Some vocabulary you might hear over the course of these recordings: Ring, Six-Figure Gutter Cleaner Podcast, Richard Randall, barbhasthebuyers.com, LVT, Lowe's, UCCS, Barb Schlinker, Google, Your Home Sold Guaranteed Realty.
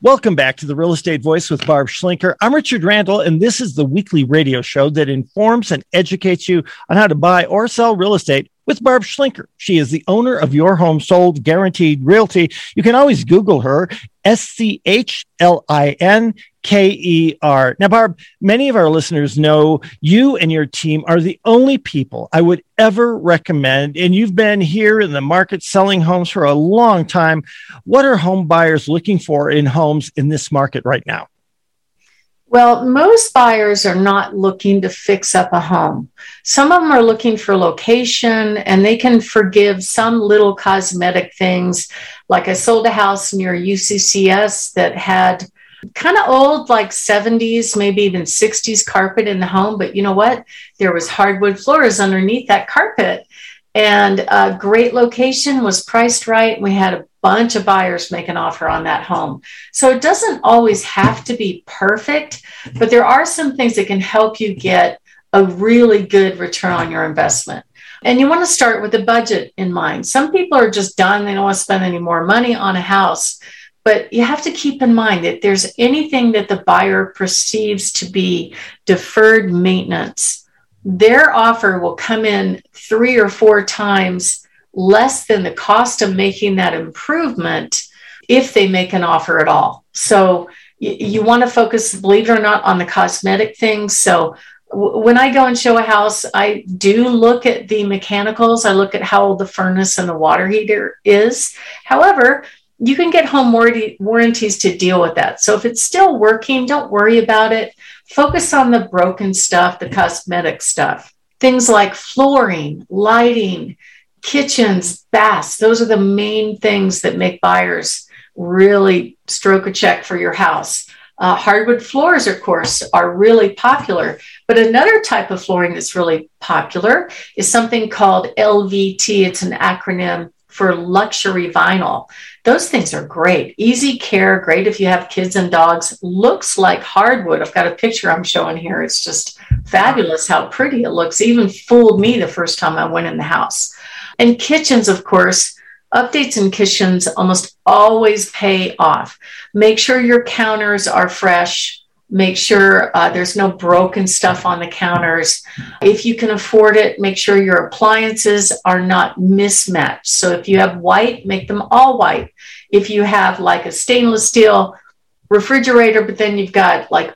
Welcome back to The Real Estate Voice with Barb Schlinker. I'm Richard Randall, and this is the weekly radio show that informs and educates you on how to buy or sell real estate with Barb Schlinker. She is the owner of Your Home Sold Guaranteed Realty. You can always Google her, SCHLINKER. Now, Barb, many of our listeners know you and your team are the only people I would ever recommend, and you've been here in the market selling homes for a long time. What are home buyers looking for in homes in this market right now? Well, most buyers are not looking to fix up a home. Some of them are looking for location, and they can forgive some little cosmetic things. Like I sold a house near UCCS that had kind of old, like 70s, maybe even 60s carpet in the home. But you know what? There was hardwood floors underneath that carpet. And a great location, was priced right. We had a bunch of buyers make an offer on that home. So it doesn't always have to be perfect, but there are some things that can help you get a really good return on your investment. And you want to start with a budget in mind. Some people are just done. They don't want to spend any more money on a house, but you have to keep in mind that there's anything that the buyer perceives to be deferred maintenance. Their offer will come in 3 or 4 times less than the cost of making that improvement if they make an offer at all. So you want to focus, believe it or not, on the cosmetic things. So when I go and show a house, I do look at the mechanicals. I look at how old the furnace and the water heater is. However, you can get home warranties to deal with that. So if it's still working, don't worry about it. Focus on the broken stuff, the cosmetic stuff, things like flooring, lighting, kitchens, baths. Those are the main things that make buyers really stroke a check for your house. Hardwood floors, of course, are really popular. But another type of flooring that's really popular is something called LVT. It's an acronym for luxury vinyl. Those things are great. Easy care, great if you have kids and dogs. Looks like hardwood. I've got a picture I'm showing here. It's just fabulous how pretty it looks. It even fooled me the first time I went in the house. And kitchens, of course, updates in kitchens almost always pay off. Make sure your counters are fresh. Make sure there's no broken stuff on the counters. If you can afford it, make sure your appliances are not mismatched. So if you have white, make them all white. If you have like a stainless steel refrigerator, but then you've got like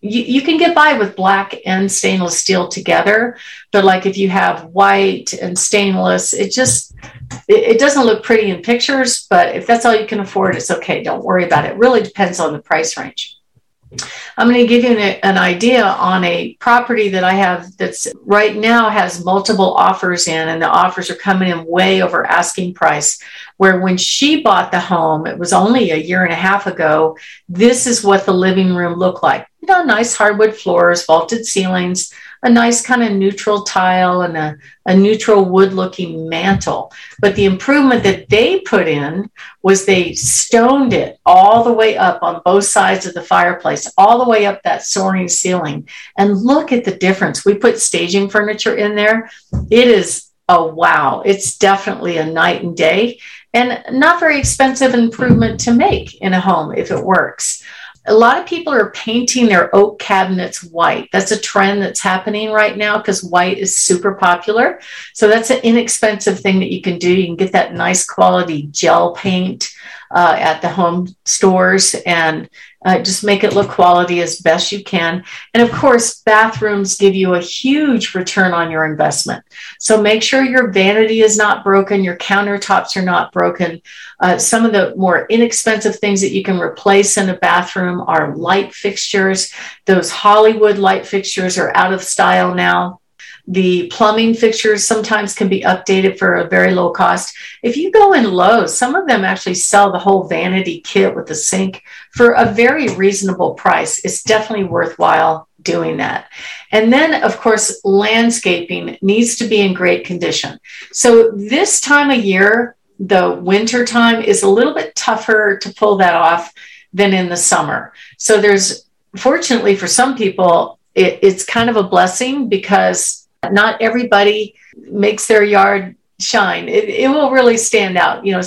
you can get by with black and stainless steel together. But like if you have white and stainless, it doesn't look pretty in pictures. But if that's all you can afford, it's okay. Don't worry about it. It really depends on the price range. I'm going to give you an idea on a property that I have that's right now has multiple offers in, and the offers are coming in way over asking price, where when she bought the home, it was only a 1.5 years ago. This is what the living room looked like. You know, nice hardwood floors, vaulted ceilings, a nice kind of neutral tile, and a neutral wood looking mantle. But the improvement that they put in was they stoned it all the way up on both sides of the fireplace, all the way up that soaring ceiling. And look at the difference. We put staging furniture in there. It is a wow. It's definitely a night and day, and not very expensive improvement to make in a home if it works. A lot of people are painting their oak cabinets white. That's a trend that's happening right now because white is super popular. So that's an inexpensive thing that you can do. You can get that nice quality gel paint at the home stores and just make it look quality as best you can. And of course, bathrooms give you a huge return on your investment. So make sure your vanity is not broken, your countertops are not broken. Some of the more inexpensive things that you can replace in a bathroom are light fixtures. Those Hollywood light fixtures are out of style now. The plumbing fixtures sometimes can be updated for a very low cost. If you go in Lowe's, some of them actually sell the whole vanity kit with the sink for a very reasonable price. It's definitely worthwhile doing that. And then, of course, landscaping needs to be in great condition. So this time of year, the winter time, is a little bit tougher to pull that off than in the summer. So there's, fortunately for some people, it's kind of a blessing because not everybody makes their yard shine. It will really stand out. You know,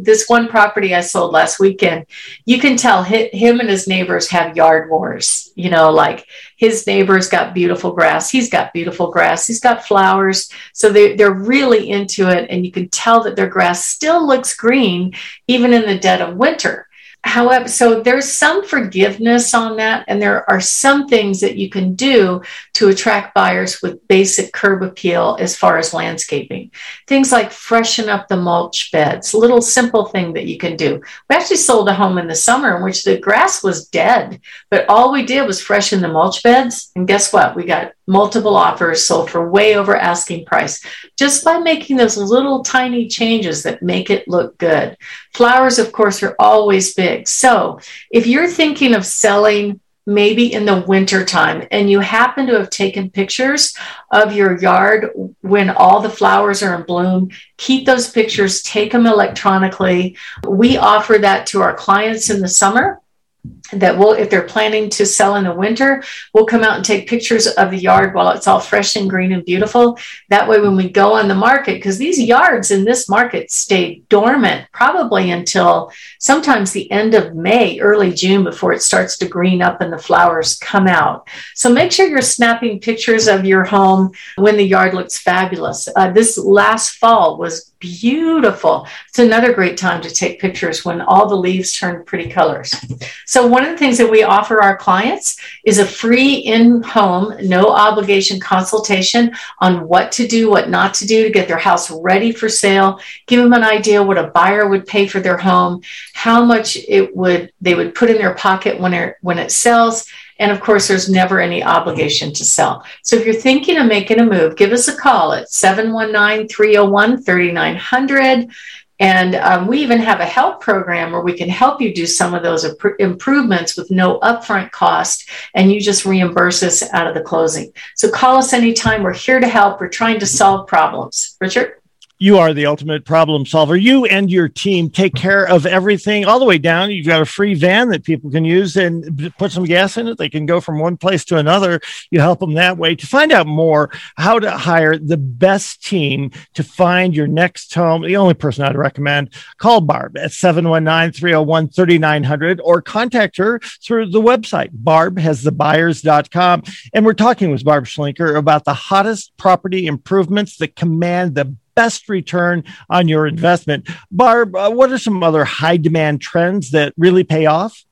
this one property I sold last weekend, you can tell him and his neighbors have yard wars. You know, like his neighbor's got beautiful grass. He's got beautiful grass. He's got flowers. So they're really into it. And you can tell that their grass still looks green, even in the dead of winter. However, so there's some forgiveness on that. And there are some things that you can do to attract buyers with basic curb appeal as far as landscaping. Things like freshen up the mulch beds, little simple thing that you can do. We actually sold a home in the summer in which the grass was dead, but all we did was freshen the mulch beds. And guess what? We got multiple offers sold for way over asking price just by making those little tiny changes that make it look good. Flowers, of course, are always big. So if you're thinking of selling maybe in the wintertime and you happen to have taken pictures of your yard when all the flowers are in bloom, keep those pictures, take them electronically. We offer that to our clients in the summer. That will, if they're planning to sell in the winter, we'll come out and take pictures of the yard while it's all fresh and green and beautiful. That way, when we go on the market, because these yards in this market stay dormant probably until sometimes the end of May, early June, before it starts to green up and the flowers come out. So make sure you're snapping pictures of your home when the yard looks fabulous. This last fall was beautiful. It's another great time to take pictures when all the leaves turn pretty colors. So one of the things that we offer our clients is a free in-home, no obligation consultation on what to do, what not to do to get their house ready for sale, give them an idea what a buyer would pay for their home, how much they would put in their pocket when it sells. And of course, there's never any obligation to sell. So if you're thinking of making a move, give us a call at 719-301-3900. And we even have a help program where we can help you do some of those improvements with no upfront cost, and you just reimburse us out of the closing. So call us anytime. We're here to help. We're trying to solve problems. Richard? You are the ultimate problem solver. You and your team take care of everything all the way down. You've got a free van that people can use and put some gas in it. They can go from one place to another. You help them that way. To find out more, how to hire the best team to find your next home, the only person I'd recommend, call Barb at 719-301-3900 or contact her through the website, barbhasthebuyers.com. And we're talking with Barb Schlinker about the hottest property improvements that command the best return on your investment. Barb, what are some other high demand trends that really pay off?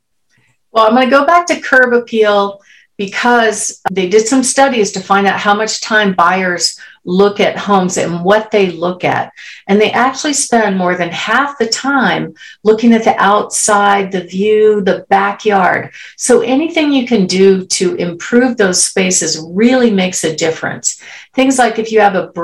Well, I'm going to go back to curb appeal because they did some studies to find out how much time buyers look at homes and what they look at. And they actually spend more than half the time looking at the outside, the view, the backyard. So anything you can do to improve those spaces really makes a difference. Things like if you have those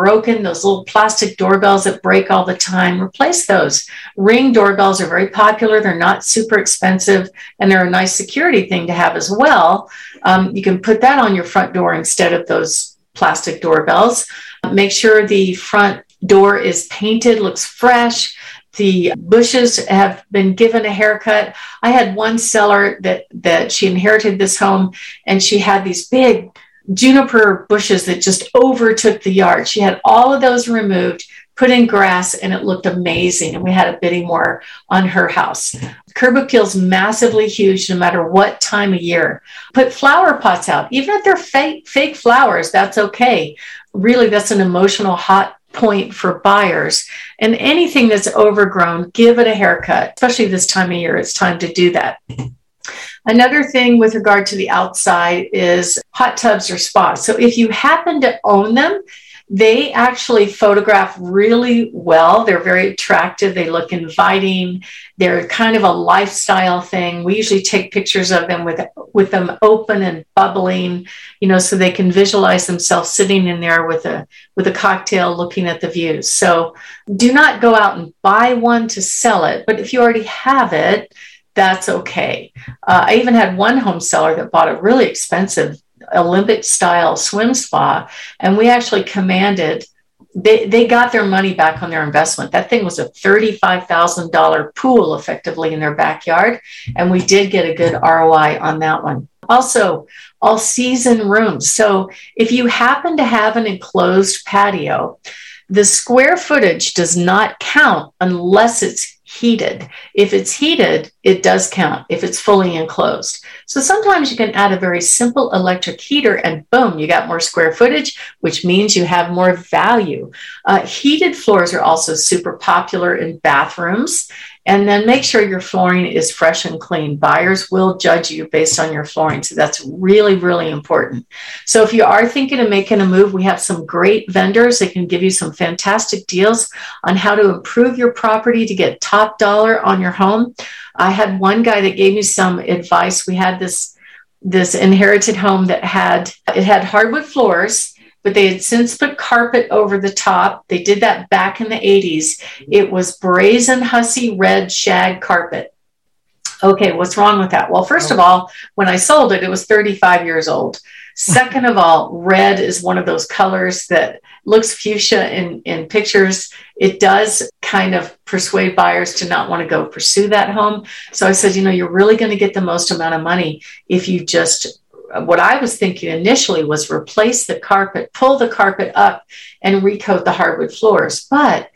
little plastic doorbells that break all the time, replace those. Ring doorbells are very popular. They're not super expensive, and they're a nice security thing to have as well. You can put that on your front door instead of those plastic doorbells. Make sure the front door is painted, looks fresh. The bushes have been given a haircut. I had one seller that she inherited this home, and she had these big juniper bushes that just overtook the yard. She had all of those removed, put in grass, and it looked amazing. And we had a bidding war on her house. Curb appeal is massively huge no matter what time of year. Put flower pots out. Even if they're fake flowers, that's okay. Really, that's an emotional hot point for buyers. And anything that's overgrown, give it a haircut. Especially this time of year, it's time to do that. Another thing with regard to the outside is hot tubs or spas. So if you happen to own them, they actually photograph really well. They're very attractive. They look inviting. They're kind of a lifestyle thing. We usually take pictures of them with them open and bubbling, you know, so they can visualize themselves sitting in there with a cocktail looking at the views. So do not go out and buy one to sell it, but if you already have it, that's okay. I even had one home seller that bought a really expensive Olympic style swim spa, and we actually commanded, they got their money back on their investment. That thing was a $35,000 pool effectively in their backyard, and we did get a good ROI on that one. Also, all season rooms. So if you happen to have an enclosed patio, The square footage does not count unless it's heated. If it's heated, it does count if it's fully enclosed. So sometimes you can add a very simple electric heater and boom, you got more square footage, which means you have more value. Heated floors are also super popular in bathrooms. And then make sure your flooring is fresh and clean. Buyers will judge you based on your flooring. So that's really, really important. So if you are thinking of making a move, we have some great vendors that can give you some fantastic deals on how to improve your property to get top dollar on your home. I had one guy that gave me some advice. We had this inherited home that had hardwood floors, but they had since put carpet over the top. They did that back in the 80s. It was brazen hussy red shag carpet. Okay, what's wrong with that? Well, first of all, when I sold it, it was 35 years old. Second of all, red is one of those colors that looks fuchsia in pictures. It does kind of persuade buyers to not want to go pursue that home. So I said, you're really going to get the most amount of money if you just... What I was thinking initially was replace the carpet, pull the carpet up and recoat the hardwood floors. But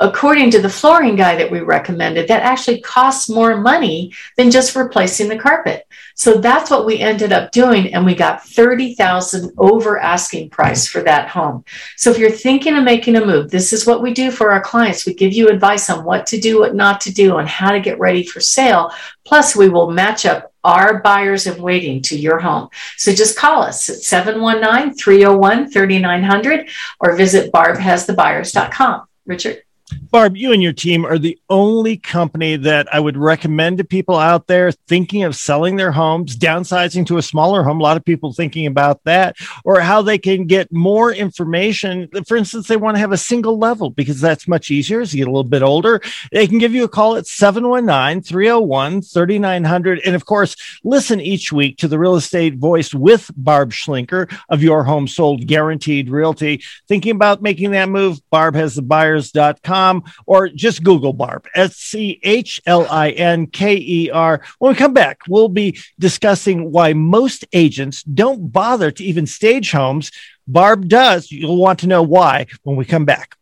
according to the flooring guy that we recommended, that actually costs more money than just replacing the carpet. So that's what we ended up doing. And we got $30,000 over asking price for that home. So if you're thinking of making a move, this is what we do for our clients. We give you advice on what to do, what not to do, and how to get ready for sale. Plus, we will match up our buyers in waiting to your home. So just call us at 719-301-3900 or visit barbhasthebuyers.com. Richard? Barb, you and your team are the only company that I would recommend to people out there thinking of selling their homes, downsizing to a smaller home. A lot of people thinking about that or how they can get more information. For instance, they want to have a single level because that's much easier as you get a little bit older. They can give you a call at 719-301-3900. And of course, listen each week to the Real Estate Voice with Barb Schlinker of Your Home Sold Guaranteed Realty. Thinking about making that move, barbhasthebuyers.com. Or just Google Barb, S-C-H-L-I-N-K-E-R. When we come back, we'll be discussing why most agents don't bother to even stage homes. Barb does. You'll want to know why when we come back.